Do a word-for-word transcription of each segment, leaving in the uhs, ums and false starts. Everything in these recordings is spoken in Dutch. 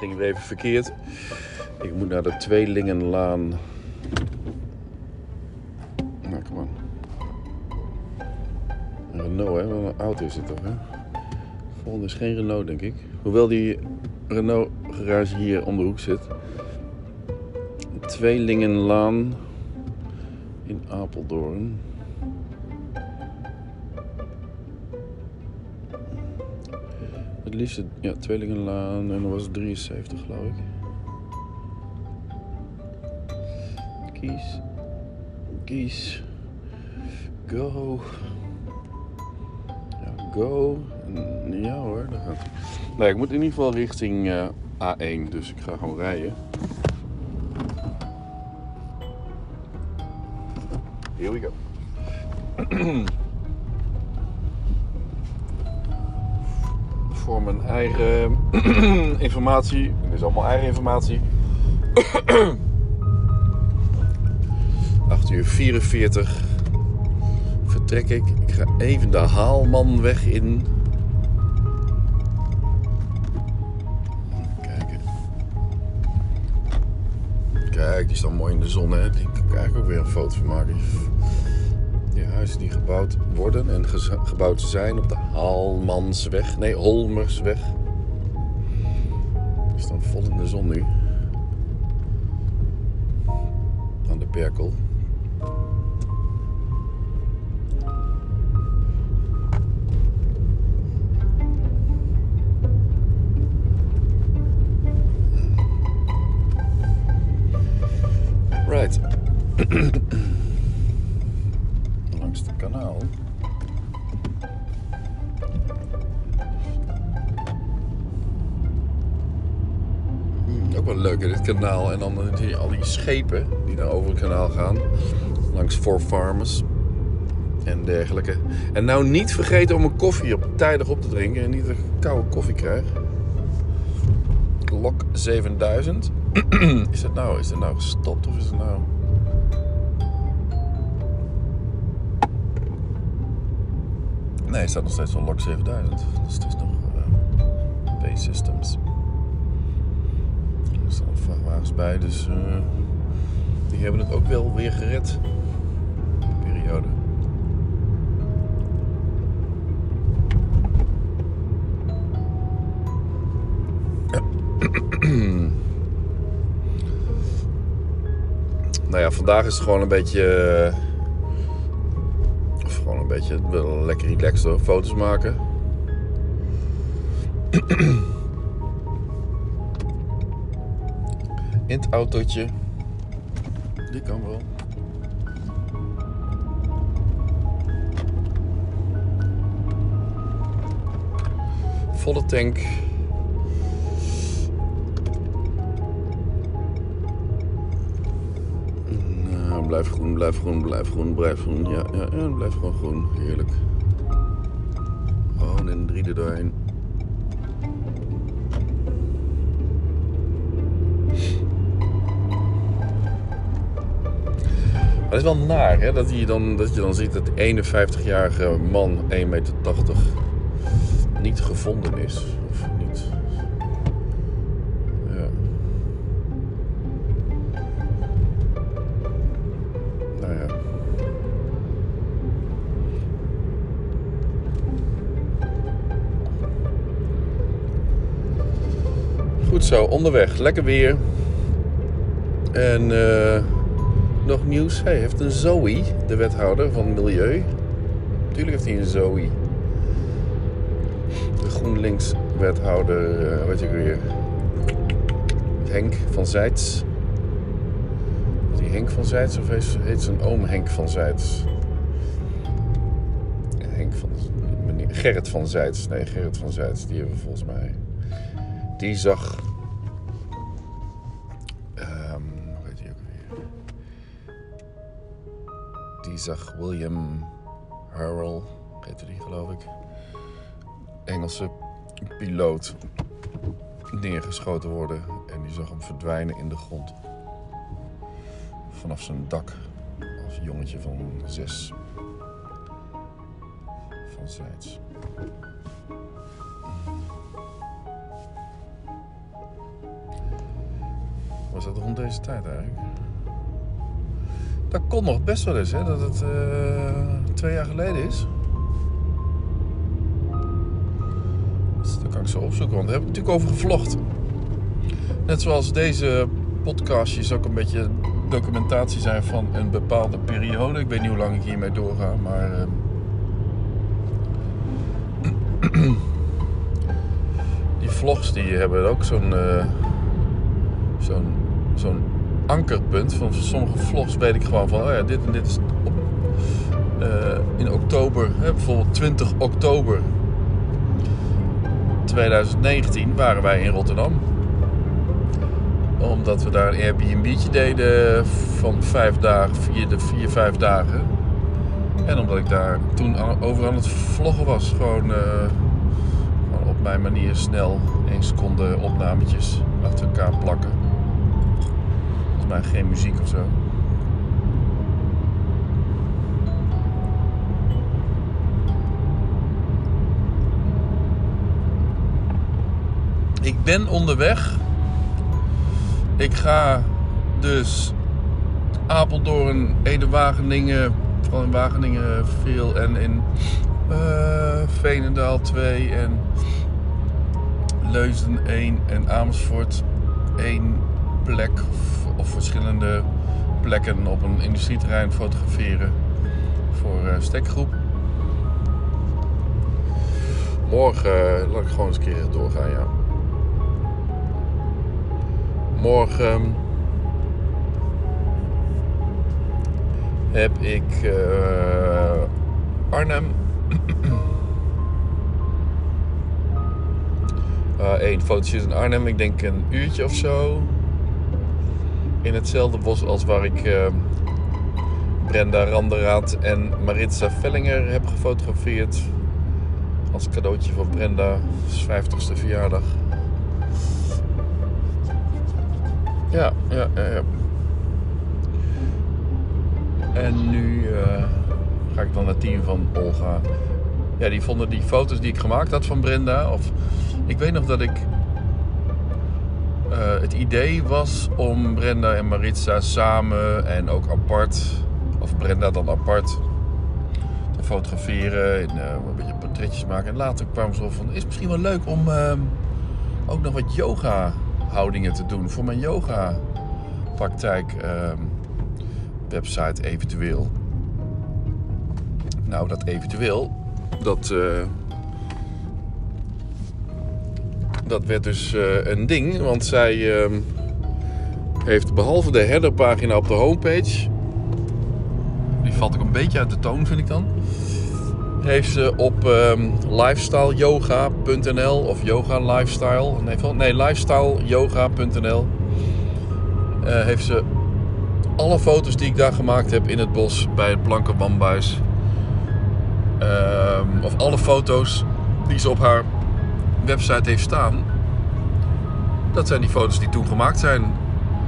gingen we even verkeerd. Ik moet naar de Tweelingenlaan. Nou, kom aan. Een Renault, hè? Wat een auto is dit toch, hè? Volgende is geen Renault, denk ik. Hoewel die Renault-garage hier om de hoek zit. Tweelingenlaan in Apeldoorn. Het liefst, ja, Tweelingenlaan en dan was het drieënzeventig, geloof ik. Kies, kies, go, ja, go, ja hoor, daar gaat het. Nee, ik moet in ieder geval richting uh, A één, dus ik ga gewoon rijden. Here we go. Voor mijn eigen informatie, het is allemaal eigen informatie. acht uur vierenveertig vertrek ik. Ik ga even de Haalmansweg in. Kijken. Kijk, die staat mooi in de zon, hè. Die kan ik eigenlijk ook weer een foto van maken. Die huizen die gebouwd worden en ge- gebouwd zijn op de Haalmansweg. Nee, Holmersweg. Die staan vol in de zon nu. Aan de Perkel. Right. Langs het kanaal. Hmm, ook wel leuk, hè, dit kanaal. En dan die, al die schepen die dan over het kanaal gaan. Langs Four Farmers en dergelijke. En nou niet vergeten om een koffie op, tijdig op te drinken. En niet dat ik koude koffie krijg. Lok zevenduizend. Is dat nou, is dat nou gestopt of is het nou... Nee, het staat nog steeds wel Lok zevenduizend. Dus het is nog uh, B-Systems. Er staan nog vrachtwagens bij, dus uh, die hebben het ook wel weer gered. Periode. Ja. Nou ja, vandaag is het gewoon een beetje... Uh, Gewoon een beetje lekker relaxed foto's maken. In het autootje. Die kan wel. Volle tank. Blijf groen, blijf groen, blijf groen, blijf groen. Ja, ja, ja, blijf gewoon groen. Heerlijk. Gewoon in drie er doorheen. Maar dat is wel naar, hè? Dat je dan, dat je dan ziet dat de eenenvijftigjarige man, één meter tachtig, niet gevonden is. Of niet... Zo, onderweg. Lekker weer. En uh, nog nieuws. Hij heeft een Zoe, de wethouder van Milieu. Natuurlijk heeft hij een Zoe. De GroenLinks wethouder, uh, weet ik weer. Henk van Zeijts. Is die Henk van Zeijts of heet, heet zijn oom Henk van Zeijts? Henk van... Meneer, Gerrit van Zeijts. Nee, Gerrit van Zeijts. Die hebben we volgens mij... Die zag, um, hoe heet die ook weer? Die zag William Harrell, heette die geloof ik, Engelse piloot, neergeschoten worden en die zag hem verdwijnen in de grond. Vanaf zijn dak, als jongetje van zes, van Zeijts. was dat rond deze tijd eigenlijk. Dat kon nog best wel eens, hè, dat het uh, twee jaar geleden is. Dus dat kan ik zo opzoeken, want daar heb ik natuurlijk over gevlogd. Net zoals deze podcastjes ook een beetje documentatie zijn van een bepaalde periode. Ik weet niet hoe lang ik hiermee doorga, maar... Uh... die vlogs die hebben ook zo'n... Uh... zo'n... zo'n ankerpunt. Van sommige vlogs weet ik gewoon van... oh ja, dit en dit is op, uh, in oktober, hè, bijvoorbeeld twintig oktober tweeduizend negentien waren wij in Rotterdam. Omdat we daar een Airbnb'tje deden van vijf dagen, vier, vier, vijf dagen. En omdat ik daar toen over aan het vloggen was. Gewoon, uh, gewoon op mijn manier snel één seconde opnametjes achter elkaar plakken. Volgens mij geen muziek of zo. Ik ben onderweg. Ik ga dus Apeldoorn, Ede, Wageningen, vooral in Wageningen veel, en in uh, Veenendaal twee en Leusden één en Amersfoort één plek of, of verschillende plekken op een industrieterrein fotograferen voor uh, stekgroep. Morgen uh, laat ik gewoon eens een keer doorgaan, ja. Morgen heb ik uh, Arnhem één uh, fotoshoot in Arnhem, ik denk een uurtje of zo. In hetzelfde bos als waar ik uh, Brenda Randeraad en Maritza Vellinger heb gefotografeerd. Als cadeautje voor Brenda's vijftigste verjaardag. Ja, ja, ja, ja. En nu uh, ga ik dan naar het team van Olga. Ja, die vonden die foto's die ik gemaakt had van Brenda. Of, ik weet nog dat ik... Uh, het idee was om Brenda en Maritza samen en ook apart... of Brenda dan apart... te fotograferen en uh, een beetje portretjes maken. En later kwamen ze op van... is misschien wel leuk om uh, ook nog wat yoga... houdingen te doen voor mijn yoga praktijk uh, website eventueel. Nou, dat eventueel, dat uh, dat werd dus uh, een ding, want zij uh, heeft behalve de headerpagina op de homepage, die valt ook een beetje uit de toon vind ik dan, heeft ze op um, lifestyle yoga punt n l of yoga lifestyle, nee, nee lifestyle yoga punt n l uh, heeft ze alle foto's die ik daar gemaakt heb in het bos bij het Blanke Wambuis, um, of alle foto's die ze op haar website heeft staan, dat zijn die foto's die toen gemaakt zijn,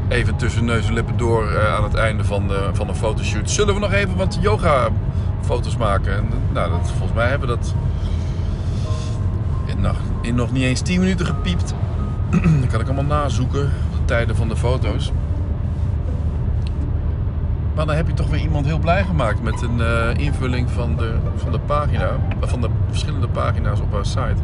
even tussen neus en lippen door uh, aan het einde van, de, van een fotoshoot. Zullen we nog even wat yoga foto's maken? En, nou, dat, volgens mij hebben we dat in nog, in nog niet eens tien minuten gepiept. Dan kan ik allemaal nazoeken, de tijden van de foto's. Maar dan heb je toch weer iemand heel blij gemaakt met een uh, invulling van de, van de pagina, van de verschillende pagina's op haar site.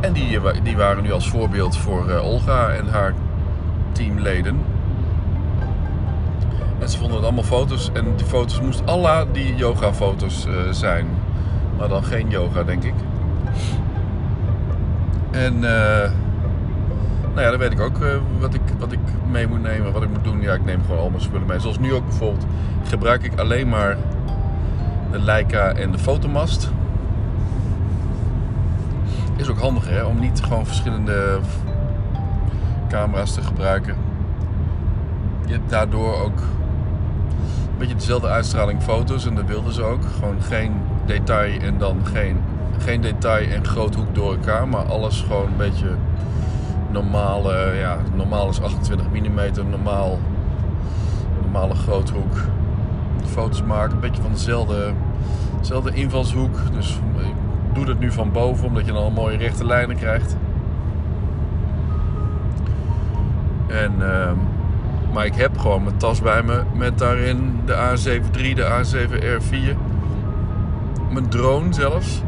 En die, die waren nu als voorbeeld voor uh, Olga en haar teamleden. En ze vonden het allemaal foto's. En die foto's moesten alla die yoga foto's uh, zijn. Maar dan geen yoga, denk ik. En uh, nou ja, dan weet ik ook uh, wat, ik, wat ik mee moet nemen. Wat ik moet doen. Ja, ik neem gewoon al mijn spullen mee. Zoals nu ook bijvoorbeeld gebruik ik alleen maar de Leica en de fotomast. Is ook handig, hè, om niet gewoon verschillende camera's te gebruiken. Je hebt daardoor ook een beetje dezelfde uitstraling foto's en dat wilden ze ook. Gewoon geen detail en dan geen, geen detail en groot hoek door elkaar, maar alles gewoon een beetje normaal. Ja, normaal is achtentwintig millimeter, normaal, normale groothoek. Foto's maken, een beetje van dezelfde, dezelfde invalshoek. Dus ik doe dat nu van boven, omdat je dan een mooie rechte lijnen krijgt. En, uh, maar ik heb gewoon mijn tas bij me met daarin de A zeven drie, de A zeven R vier. Mijn drone zelfs.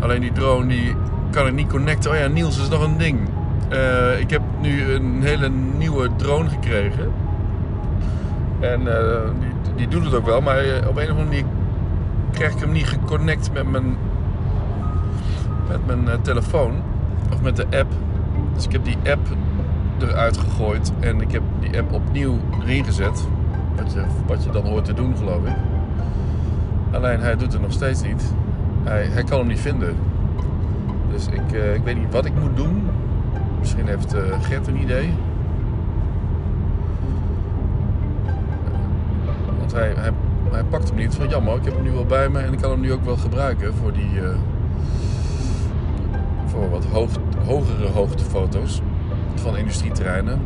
Alleen die drone die kan ik niet connecten. Oh ja, Niels, dat is nog een ding. Uh, ik heb nu een hele nieuwe drone gekregen. En uh, die, die doet het ook wel, maar op een of andere manier krijg ik hem niet geconnect met mijn, met mijn uh, telefoon. Of met de app. Dus ik heb die app eruit gegooid en ik heb die app opnieuw erin gezet. Wat je, wat je dan hoort te doen, geloof ik. Alleen hij doet het nog steeds niet. Hij, hij kan hem niet vinden. Dus ik, uh, ik weet niet wat ik moet doen. Misschien heeft uh, Gert een idee. Want hij, hij, hij pakt hem niet. Van jammer, ik heb hem nu wel bij me en ik kan hem nu ook wel gebruiken voor die... Uh, voor wat hoog, hogere hoogtefoto's van industrieterreinen.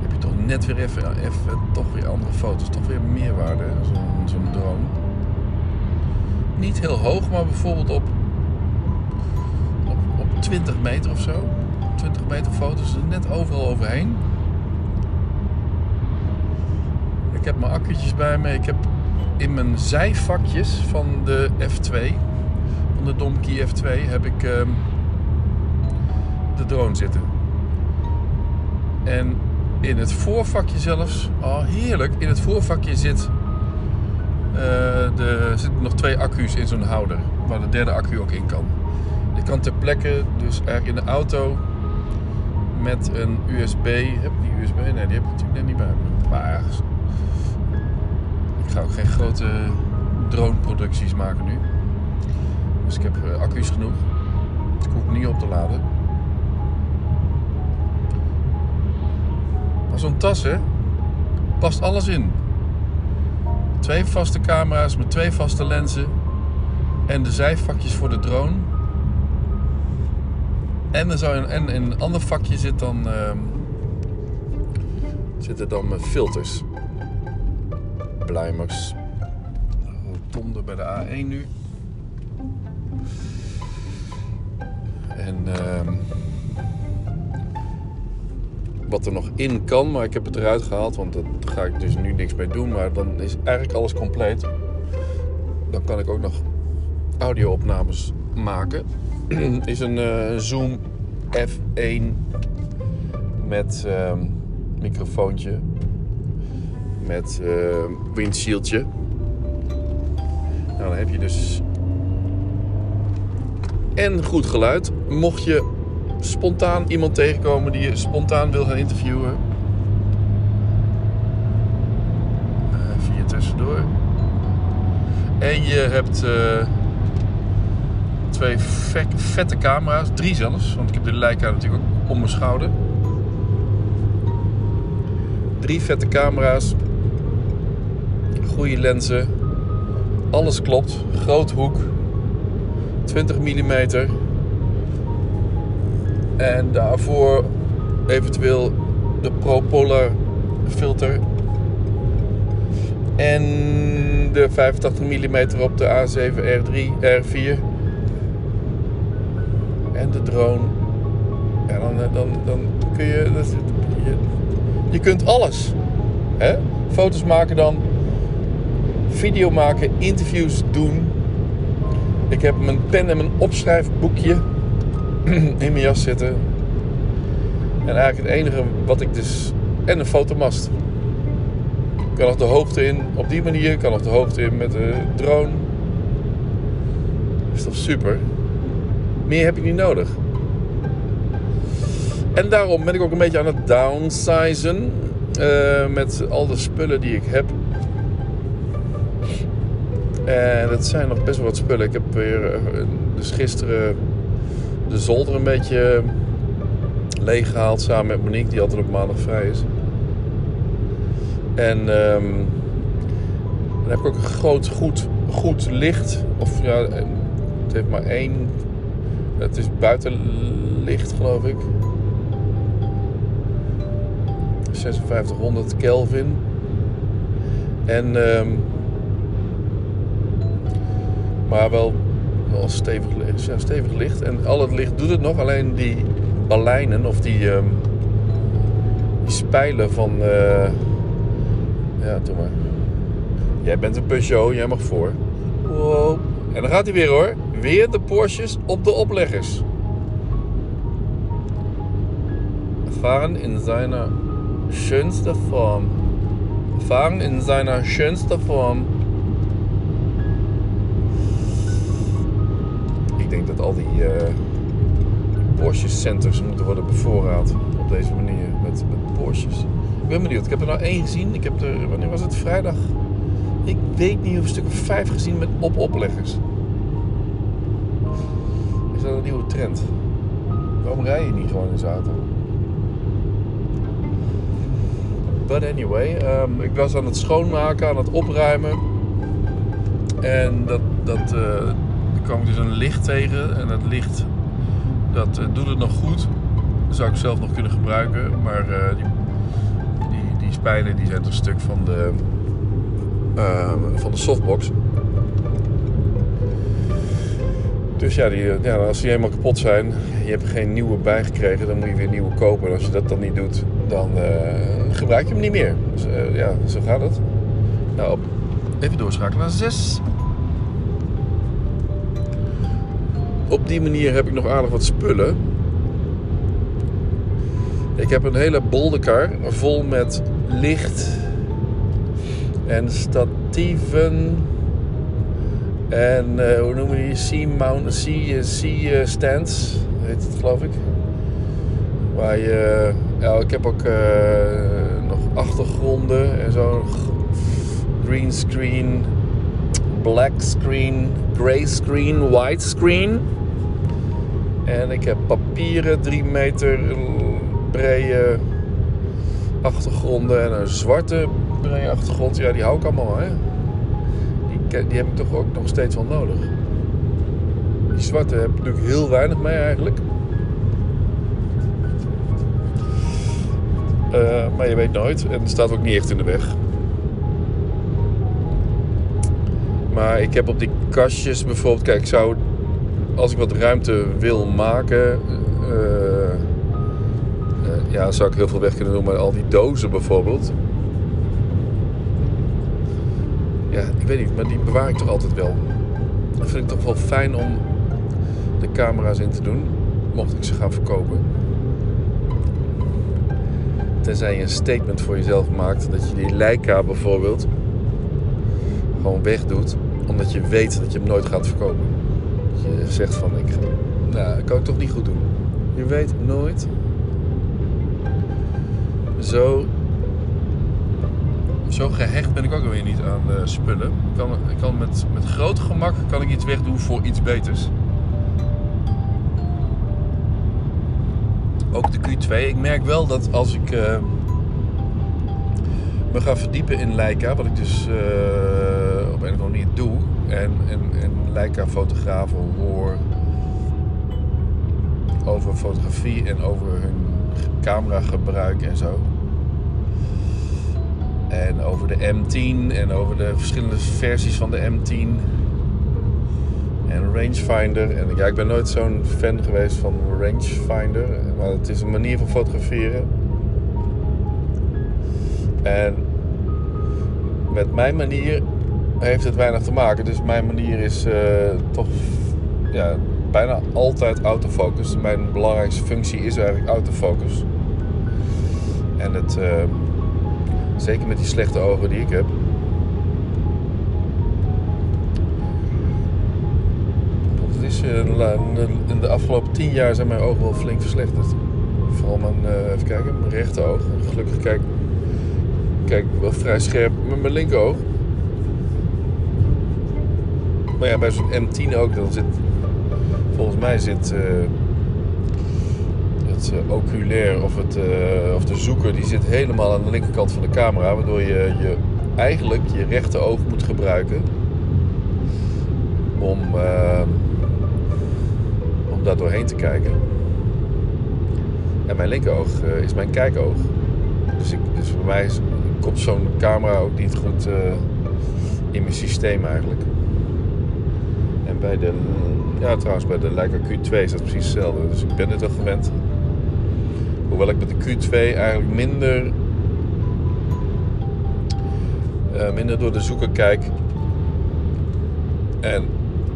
Heb je toch net weer even, even toch weer andere foto's, toch weer meerwaarde, zo'n zo'n drone. Niet heel hoog, maar bijvoorbeeld op, op, op twintig meter of zo. twintig meter foto's, er net overal overheen. Ik heb mijn akkertjes bij me. Ik heb in mijn zijvakjes van de F twee, van de Domkey F twee, heb ik uh, de drone zitten. En in het voorvakje zelfs, oh heerlijk, in het voorvakje zit... Uh, er zitten nog twee accu's in zo'n houder, waar de derde accu ook in kan. Ik kan ter plekke, dus eigenlijk in de auto, met een U S B. Heb ik die U S B? Nee, die heb ik natuurlijk net niet bij me. Maar ergens. Ik ga ook geen grote drone-producties maken nu. Dus ik heb uh, accu's genoeg. Dus ik hoef het niet op te laden. Maar zo'n tas, hè? Past alles in. Twee vaste camera's met twee vaste lenzen en de zijvakjes voor de drone. En, er zou een, en in een ander vakje zit dan, uh, zitten dan filters. Blijmers. Rotonde bij de A één nu. En uh, wat er nog in kan, maar ik heb het eruit gehaald, want daar ga ik dus nu niks mee doen. Maar dan is eigenlijk alles compleet. Dan kan ik ook nog audio-opnames maken. Is een uh, Zoom F één met uh, microfoontje, met uh, windshieldje. Nou, dan heb je dus en goed geluid. Mocht je spontaan iemand tegenkomen die je spontaan wil gaan interviewen. Even hier tussendoor. En je hebt uh, twee vette camera's, drie zelfs, want ik heb de Leica natuurlijk ook om mijn schouder. Drie vette camera's, goede lenzen, alles klopt, groot hoek, twintig millimeter. En daarvoor eventueel de ProPolar filter. En de vijfentachtig millimeter op de A zeven R drie, R vier. En de drone. Ja, dan, dan, dan kun je, dat, je... Je kunt alles. Hè? Foto's maken dan. Video maken. Interviews doen. Ik heb mijn pen en mijn opschrijfboekje in mijn jas zitten. En eigenlijk het enige wat ik dus... En een fotomast. Ik kan nog de hoogte in op die manier. Ik kan nog de hoogte in met de drone. Is toch super? Meer heb ik niet nodig. En daarom ben ik ook een beetje aan het downsizen. Uh, met al de spullen die ik heb. En dat zijn nog best wel wat spullen. Ik heb weer... Dus gisteren... de zolder een beetje leeg gehaald samen met Monique, die altijd op maandag vrij is. En um, dan heb ik ook een groot goed, goed licht. Of ja, het heeft maar één. Het is buitenlicht, geloof ik. vijfduizend zeshonderd Kelvin. En um, maar wel. Wel stevig licht, ja, stevig licht. En al het licht doet het nog. Alleen die balijnen of die, um, die spijlen van... Uh, ja, doe maar. Jij bent een Peugeot, jij mag voor. Wow. En dan gaat hij weer hoor. Weer de Porsches op de opleggers. Varen in zijn schönste vorm. Varen in zijn schönste vorm. Ik denk dat al die, uh, die Porsche-centers moeten worden bevoorraad op deze manier met, met Porsches. Ik ben benieuwd. Ik heb er nou één gezien. Ik heb er, wanneer was het? Vrijdag. Ik weet niet of een stuk of vijf gezien met op-opleggers. Is dat een nieuwe trend? Waarom rij je niet gewoon in zijn auto? But anyway, um, ik was aan het schoonmaken, aan het opruimen. En dat, dat, uh, er kwam ik dus een licht tegen. En dat licht, dat uh, doet het nog goed. Dat zou ik zelf nog kunnen gebruiken. Maar uh, die, die, die spijlen die zijn toch stuk van de... Uh, van de softbox. Dus ja, die, ja, als die helemaal kapot zijn, je hebt er geen nieuwe bij gekregen, dan moet je weer nieuwe kopen. En als je dat dan niet doet, dan uh, gebruik je hem niet meer. Dus, uh, ja, zo gaat het. Nou, even doorschakelen naar zes. Op die manier heb ik nog aardig wat spullen. Ik heb een hele boldenkar vol met licht. En statieven. En uh, hoe noemen die? Sea-mount, sea, sea stands. Heet het, geloof ik. Waar je. Uh, ja, ik heb ook uh, nog achtergronden en zo. Green screen, black screen, grey screen, white screen. En ik heb papieren, drie meter brede achtergronden en een zwarte. Brede achtergrond, ja, die hou ik allemaal, hè. Die, die heb ik toch ook nog steeds wel nodig. Die zwarte heb ik natuurlijk heel weinig mee eigenlijk. Uh, maar je weet nooit en staat ook niet echt in de weg. Maar ik heb op die kastjes bijvoorbeeld, kijk, ik zou als ik wat ruimte wil maken. Uh, uh, ja, zou ik heel veel weg kunnen doen, maar al die dozen bijvoorbeeld. Ja, ik weet niet, maar die bewaar ik toch altijd wel. Dat vind ik toch wel fijn om de camera's in te doen, mocht ik ze gaan verkopen. Tenzij je een statement voor jezelf maakt, dat je die Leica bijvoorbeeld gewoon wegdoet, omdat je weet dat je hem nooit gaat verkopen. Dat je zegt van, ik, nou, dat kan ik toch niet goed doen. Je weet nooit. Zo... Zo gehecht ben ik ook alweer niet aan uh, spullen. Ik kan, ik kan met, met groot gemak kan ik iets wegdoen voor iets beters. Ook de Q twee. Ik merk wel dat als ik uh, me ga verdiepen in Leica, wat ik dus uh, op een of andere manier doe, en, en, en Leica-fotografen hoor over fotografie en over hun cameragebruik en zo. En over de M tien en over de verschillende versies van de M tien. En rangefinder. En ja, ik ben nooit zo'n fan geweest van rangefinder. Maar het is een manier van fotograferen. En met mijn manier heeft het weinig te maken. Dus mijn manier is uh, toch ja, bijna altijd autofocus. Mijn belangrijkste functie is eigenlijk autofocus. En het... Uh, Zeker met die slechte ogen die ik heb. Dat is, in de afgelopen tien jaar zijn mijn ogen wel flink verslechterd. Vooral mijn, even kijken, mijn rechteroog. Gelukkig kijk ik wel vrij scherp met mijn linkeroog. Maar ja, bij zo'n M tien ook, dan zit, volgens mij zit... Uh, Het oculair of, het, uh, of de zoeker die zit helemaal aan de linkerkant van de camera, waardoor je, je eigenlijk je rechteroog moet gebruiken om, uh, om daar doorheen te kijken. En mijn linkeroog uh, is mijn kijkoog. Dus, ik, dus voor mij is, komt zo'n camera ook niet goed uh, in mijn systeem eigenlijk. En bij de, ja, trouwens bij de Leica Q twee is dat precies hetzelfde, dus ik ben het wel gewend. Hoewel ik met de Q twee eigenlijk minder, uh, minder door de zoeker kijk. En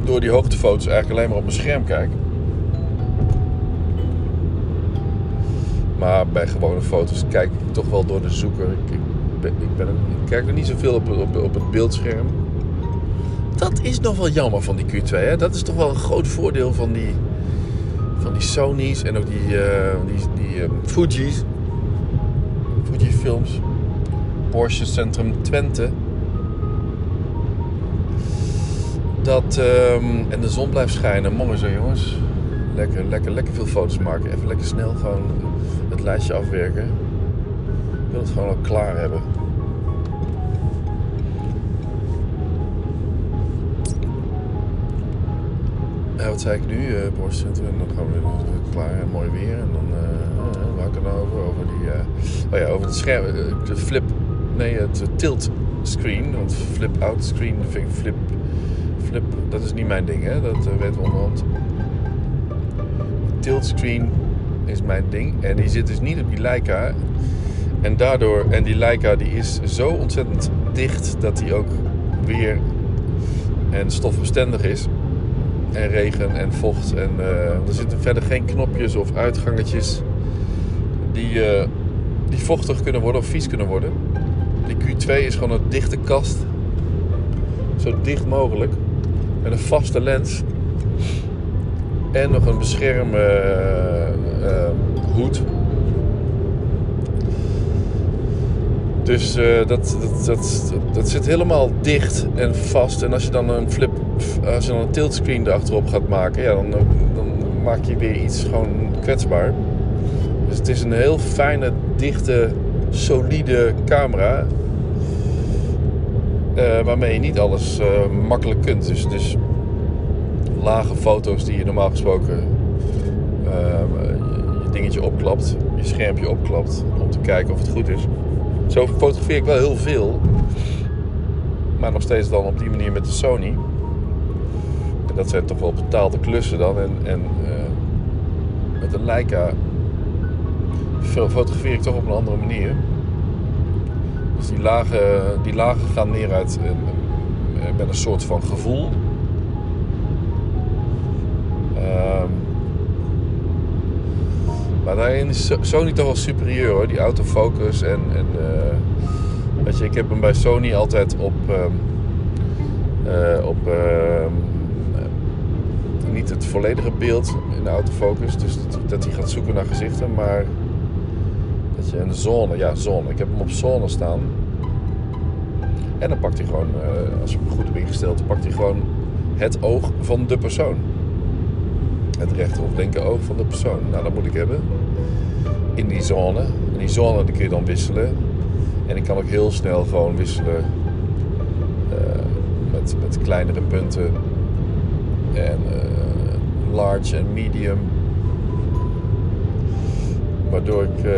door die hoogtefoto's eigenlijk alleen maar op mijn scherm kijk. Maar bij gewone foto's kijk ik toch wel door de zoeker. Ik, ben, ik, ben, ik kijk er niet zoveel op, op, op het beeldscherm. Dat is nog wel jammer van die Q twee. Hè? Dat is toch wel een groot voordeel van die, van die Sony's en ook die, uh, die, die uh, Fuji's. Fujifilms. Porsche Centrum Twente. Dat, uh, en de zon blijft schijnen. Mooi zo, jongens. Lekker, lekker, lekker veel foto's maken. Even lekker snel gewoon het lijstje afwerken. Ik wil het gewoon al klaar hebben. Ja, wat zei ik nu? Uh, Porsche Center. En dan gaan we weer klaar en mooi weer. En dan uh, waar ik dan over? Over, die, uh, oh ja, over het scherm. Uh, de flip. Nee, het uh, tilt screen. Want flip out screen vind ik flip. Flip. Dat is niet mijn ding, hè? Dat uh, weten we onderhand. Tilt screen is mijn ding. En die zit dus niet op die Leica. En daardoor. En die Leica die is zo ontzettend dicht dat die ook weer en stofbestendig is. En regen en vocht. En uh, er zitten verder geen knopjes of uitgangetjes die, uh, die vochtig kunnen worden of vies kunnen worden. Die Q twee is gewoon een dichte kast. Zo dicht mogelijk. Met een vaste lens. En nog een bescherm uh, uh, hoed. Dus uh, dat, dat, dat, dat zit helemaal dicht en vast. En als je dan een flip, als je dan een tiltscreen erachterop gaat maken, ja, dan, dan maak je weer iets gewoon kwetsbaar. Dus het is een heel fijne, dichte, solide camera. Uh, waarmee je niet alles uh, makkelijk kunt. Dus, dus lage foto's die je normaal gesproken uh, je, je dingetje opklapt, je schermpje opklapt om te kijken of het goed is. Zo fotografeer ik wel heel veel, maar nog steeds dan op die manier met de Sony. En dat zijn toch wel betaalde klussen dan. En, en uh, met een Leica fotografeer ik toch op een andere manier. Dus die lagen, die lagen gaan neer uit en, met een soort van gevoel. Uh, Maar daarin is Sony toch wel superieur hoor, die autofocus en, en uh, weet je, ik heb hem bij Sony altijd op, uh, uh, op uh, uh, niet het volledige beeld in de autofocus, dus dat, dat hij gaat zoeken naar gezichten, maar dat je een zone, ja zone, ik heb hem op zone staan en dan pakt hij gewoon, uh, als ik hem goed heb ingesteld, dan pakt hij gewoon het oog van de persoon. Het rechter of linker oog van de persoon. Nou, dat moet ik hebben. In die zone. In die zone kun je dan wisselen. En ik kan ook heel snel gewoon wisselen. Uh, met, met kleinere punten. En uh, large en medium. Waardoor ik... Uh,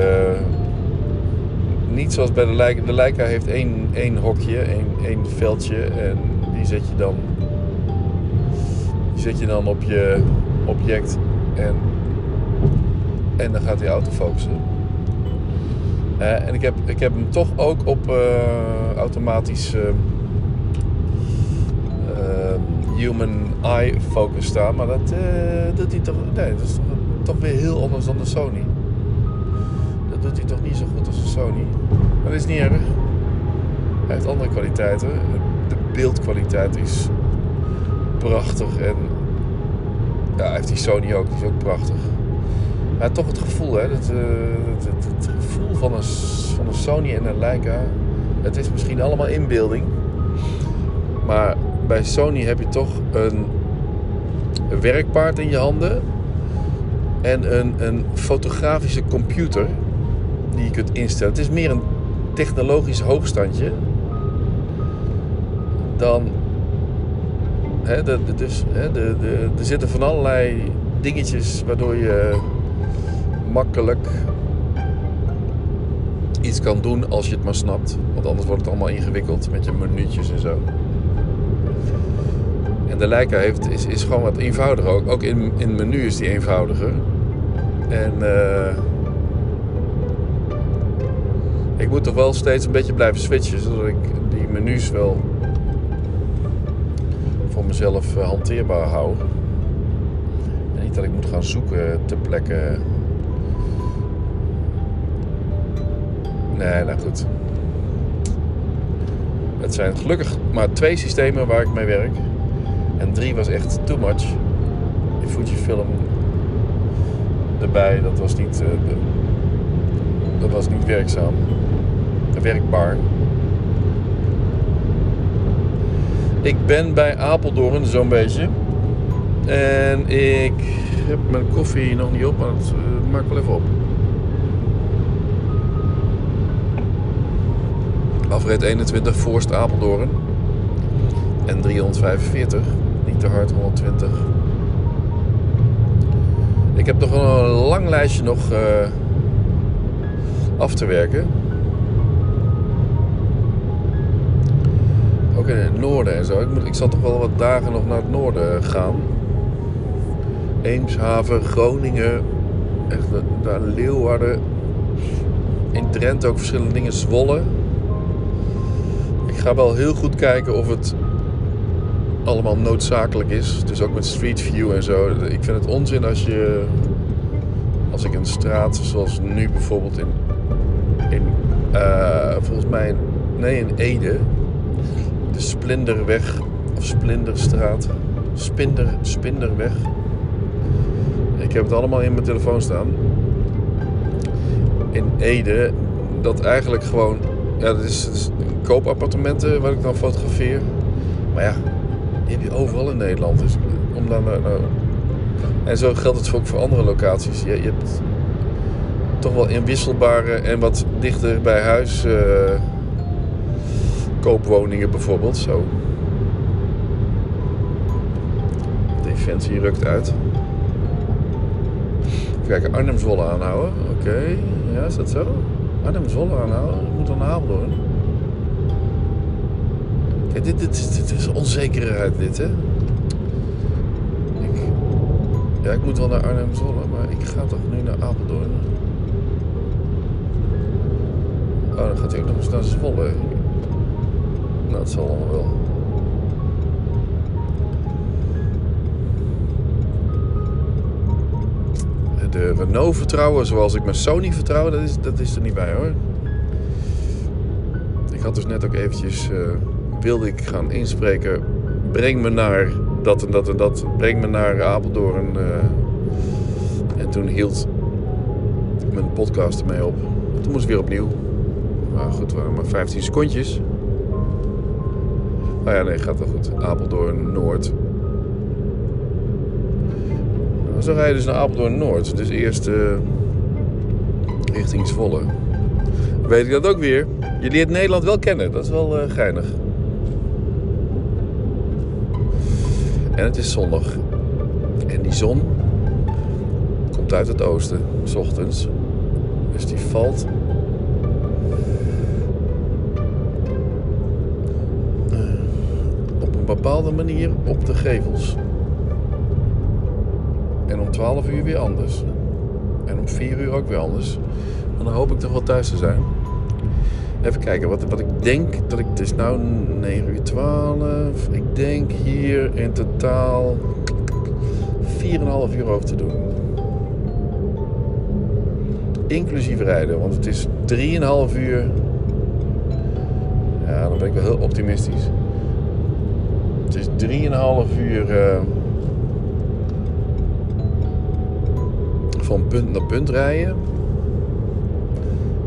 niet zoals bij de Leica. De Leica heeft één, één hokje. Één, één veldje. En die zet je dan... Die zet je dan op je... object en, en dan gaat hij autofocussen. Uh, en ik heb, ik heb hem toch ook op uh, automatisch uh, uh, human eye focus staan, maar dat uh, doet hij toch, nee, dat is toch, toch weer heel anders dan de Sony. Dat doet hij toch niet zo goed als de Sony. Maar dat is niet erg. Hij heeft andere kwaliteiten. De beeldkwaliteit is prachtig en ja, heeft die Sony ook, die is ook prachtig. Maar toch het gevoel, hè, dat, uh, dat, dat, het gevoel van een, van een Sony en een Leica, het is misschien allemaal inbeelding. Maar bij Sony heb je toch een werkpaard in je handen en een, een fotografische computer die je kunt instellen. Het is meer een technologisch hoogstandje dan... He, de, de, dus, he, de, de, er zitten van allerlei dingetjes waardoor je makkelijk iets kan doen als je het maar snapt. Want anders wordt het allemaal ingewikkeld met je menu'tjes en zo. En de Leica heeft, is, is gewoon wat eenvoudiger ook. Ook in, in menu is die eenvoudiger. En uh, ik moet toch wel steeds een beetje blijven switchen, zodat ik die menus wel voor mezelf hanteerbaar hou. En niet dat ik moet gaan zoeken ter plekke. Nee, nou goed. Het zijn gelukkig maar twee systemen waar ik mee werk. En drie was echt too much. Die Fuji-film erbij, dat was niet, uh, dat was niet werkzaam. Werkbaar. Ik ben bij Apeldoorn zo'n beetje. En ik heb mijn koffie nog niet op, maar dat uh, maak ik wel even op. Afrit eenentwintig, Voorst Apeldoorn. En driehonderdvijfenveertig, niet te hard, honderdtwintig. Ik heb toch een lang lijstje nog uh, af te werken. Ook in het noorden en zo. Ik, moet, ik zal toch wel wat dagen nog naar het noorden gaan. Eemshaven, Groningen, echt daar Leeuwarden. In Drenthe ook verschillende dingen, Zwolle. Ik ga wel heel goed kijken of het allemaal noodzakelijk is. Dus ook met Street View en zo. Ik vind het onzin als je... Als ik een straat, zoals nu bijvoorbeeld in... in uh, volgens mij... Nee, in Ede. De Splinderweg. Of Splinderstraat. Spinder, Spinderweg. Ik heb het allemaal in mijn telefoon staan. In Ede. Dat eigenlijk gewoon... Ja, dat is, dat is koopappartementen waar ik dan fotografeer. Maar ja, die heb je overal in Nederland. Dus om dan, nou, nou. En zo geldt het ook voor andere locaties. Je, je hebt toch wel inwisselbare en wat dichter bij huis uh, koopwoningen bijvoorbeeld. Zo. Defensie rukt uit. Even kijken, Arnhem-Zwolle aanhouden. Oké, okay. Ja, is dat zo? Arnhem-Zwolle aanhouden, dat moet dan Apeldoorn. Kijk, dit, dit, dit is onzekerheid, dit, hè. Ik, ja, ik moet wel naar Arnhem-Zwolle, maar ik ga toch nu naar Apeldoorn. Oh, dan gaat hij ook nog eens naar Zwolle. Nou, dat zal allemaal wel. De Renault vertrouwen zoals ik mijn Sony vertrouw, dat is, dat is er niet bij, hoor. Ik had dus net ook eventjes, uh, wilde ik gaan inspreken, breng me naar dat en dat en dat, breng me naar Apeldoorn. Uh, en toen hield mijn podcast ermee op. Toen moest ik weer opnieuw. Nou goed, waren maar vijftien secondjes. Nou ja, nee, gaat wel goed. Apeldoorn Noord. Zo rij je dus naar Apeldoorn-Noord. Dus eerst uh, richting Zwolle. Dan weet ik dat ook weer. Je leert Nederland wel kennen. Dat is wel uh, geinig. En het is zonnig. En die zon komt uit het oosten. 's Ochtends. Dus die valt. Uh, op een bepaalde manier op de gevels. En om twaalf uur weer anders. En om vier uur ook weer anders. En dan hoop ik toch wel thuis te zijn. Even kijken wat, wat ik denk. Dat ik, het is nu negen uur twaalf. Ik denk hier in totaal vier en een half uur over te doen. Inclusief rijden. Want het is drie en een half uur. Ja, dan ben ik wel heel optimistisch. Het is drie en een half uur... Uh, van punt naar punt rijden,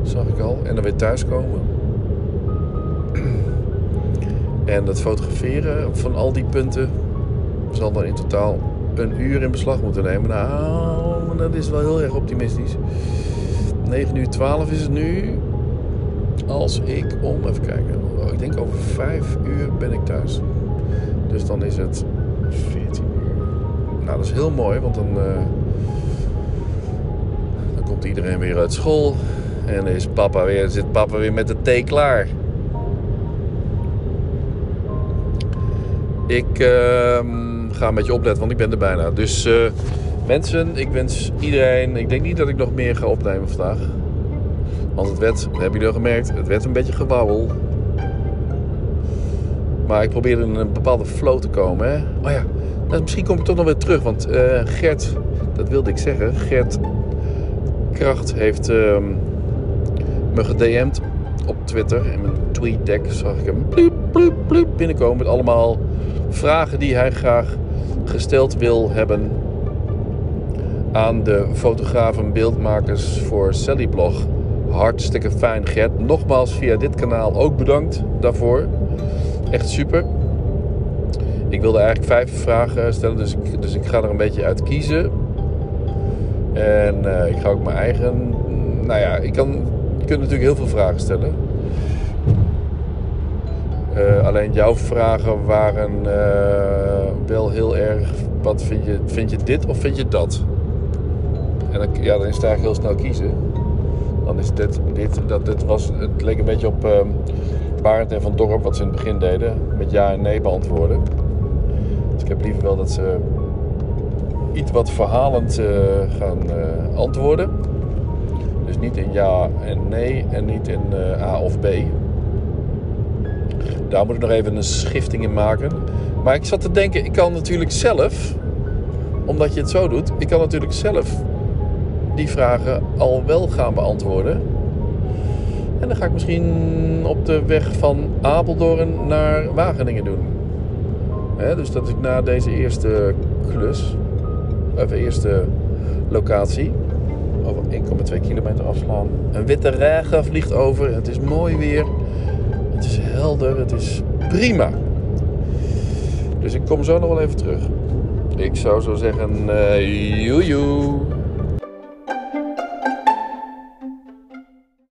zag ik al, en dan weer thuiskomen. En dat fotograferen van al die punten zal dan in totaal een uur in beslag moeten nemen. Nou, dat is wel heel erg optimistisch. negen uur twaalf is het nu. Als ik om, even kijken, ik denk over vijf uur ben ik thuis. Dus dan is het veertien uur. Nou, dat is heel mooi, want dan... Uh, komt iedereen weer uit school en is papa weer, zit papa weer met de thee klaar. Ik uh, ga een beetje opletten, want ik ben er bijna. Dus uh, mensen, ik wens iedereen... Ik denk niet dat ik nog meer ga opnemen vandaag. Want het werd, hebben jullie al gemerkt, het werd een beetje gewabbel. Maar ik probeerde in een bepaalde flow te komen. Hè? Oh ja, nou, misschien kom ik toch nog weer terug. Want uh, Gert, dat wilde ik zeggen, Gert Kracht heeft uh, me gedm'd op Twitter. In mijn tweetdeck zag ik hem bloep, bloep, bloep binnenkomen met allemaal vragen die hij graag gesteld wil hebben aan de fotografen, beeldmakers voor Sallyblog. Hartstikke fijn, Gert. Nogmaals via dit kanaal ook bedankt daarvoor. Echt super. Ik wilde eigenlijk vijf vragen stellen, dus ik, dus ik ga er een beetje uit kiezen. En uh, ik ga ook mijn eigen... Nou ja, ik kan, je kunt natuurlijk heel veel vragen stellen. Uh, alleen jouw vragen waren uh, wel heel erg... Wat vind je, vind je dit of vind je dat? En dan, ja, dan is het eigenlijk heel snel kiezen. Dan is dit, dit, dat, dit was... Het leek een beetje op... Uh, Barend en Van Dorp, wat ze in het begin deden, met ja en nee beantwoorden. Dus ik heb liever wel dat ze iets wat verhalend uh, gaan uh, antwoorden. Dus niet in ja en nee en niet in uh, A of B. Daar moet ik nog even een schifting in maken. Maar ik zat te denken, ik kan natuurlijk zelf, omdat je het zo doet, ik kan natuurlijk zelf die vragen al wel gaan beantwoorden. En dan ga ik misschien op de weg van Apeldoorn naar Wageningen doen. He, dus dat ik na deze eerste klus, of eerste locatie, over één komma twee kilometer afslaan. Een witte regen vliegt over, het is mooi weer, het is helder, het is prima. Dus ik kom zo nog wel even terug. Ik zou zo zeggen, uh, joejoe.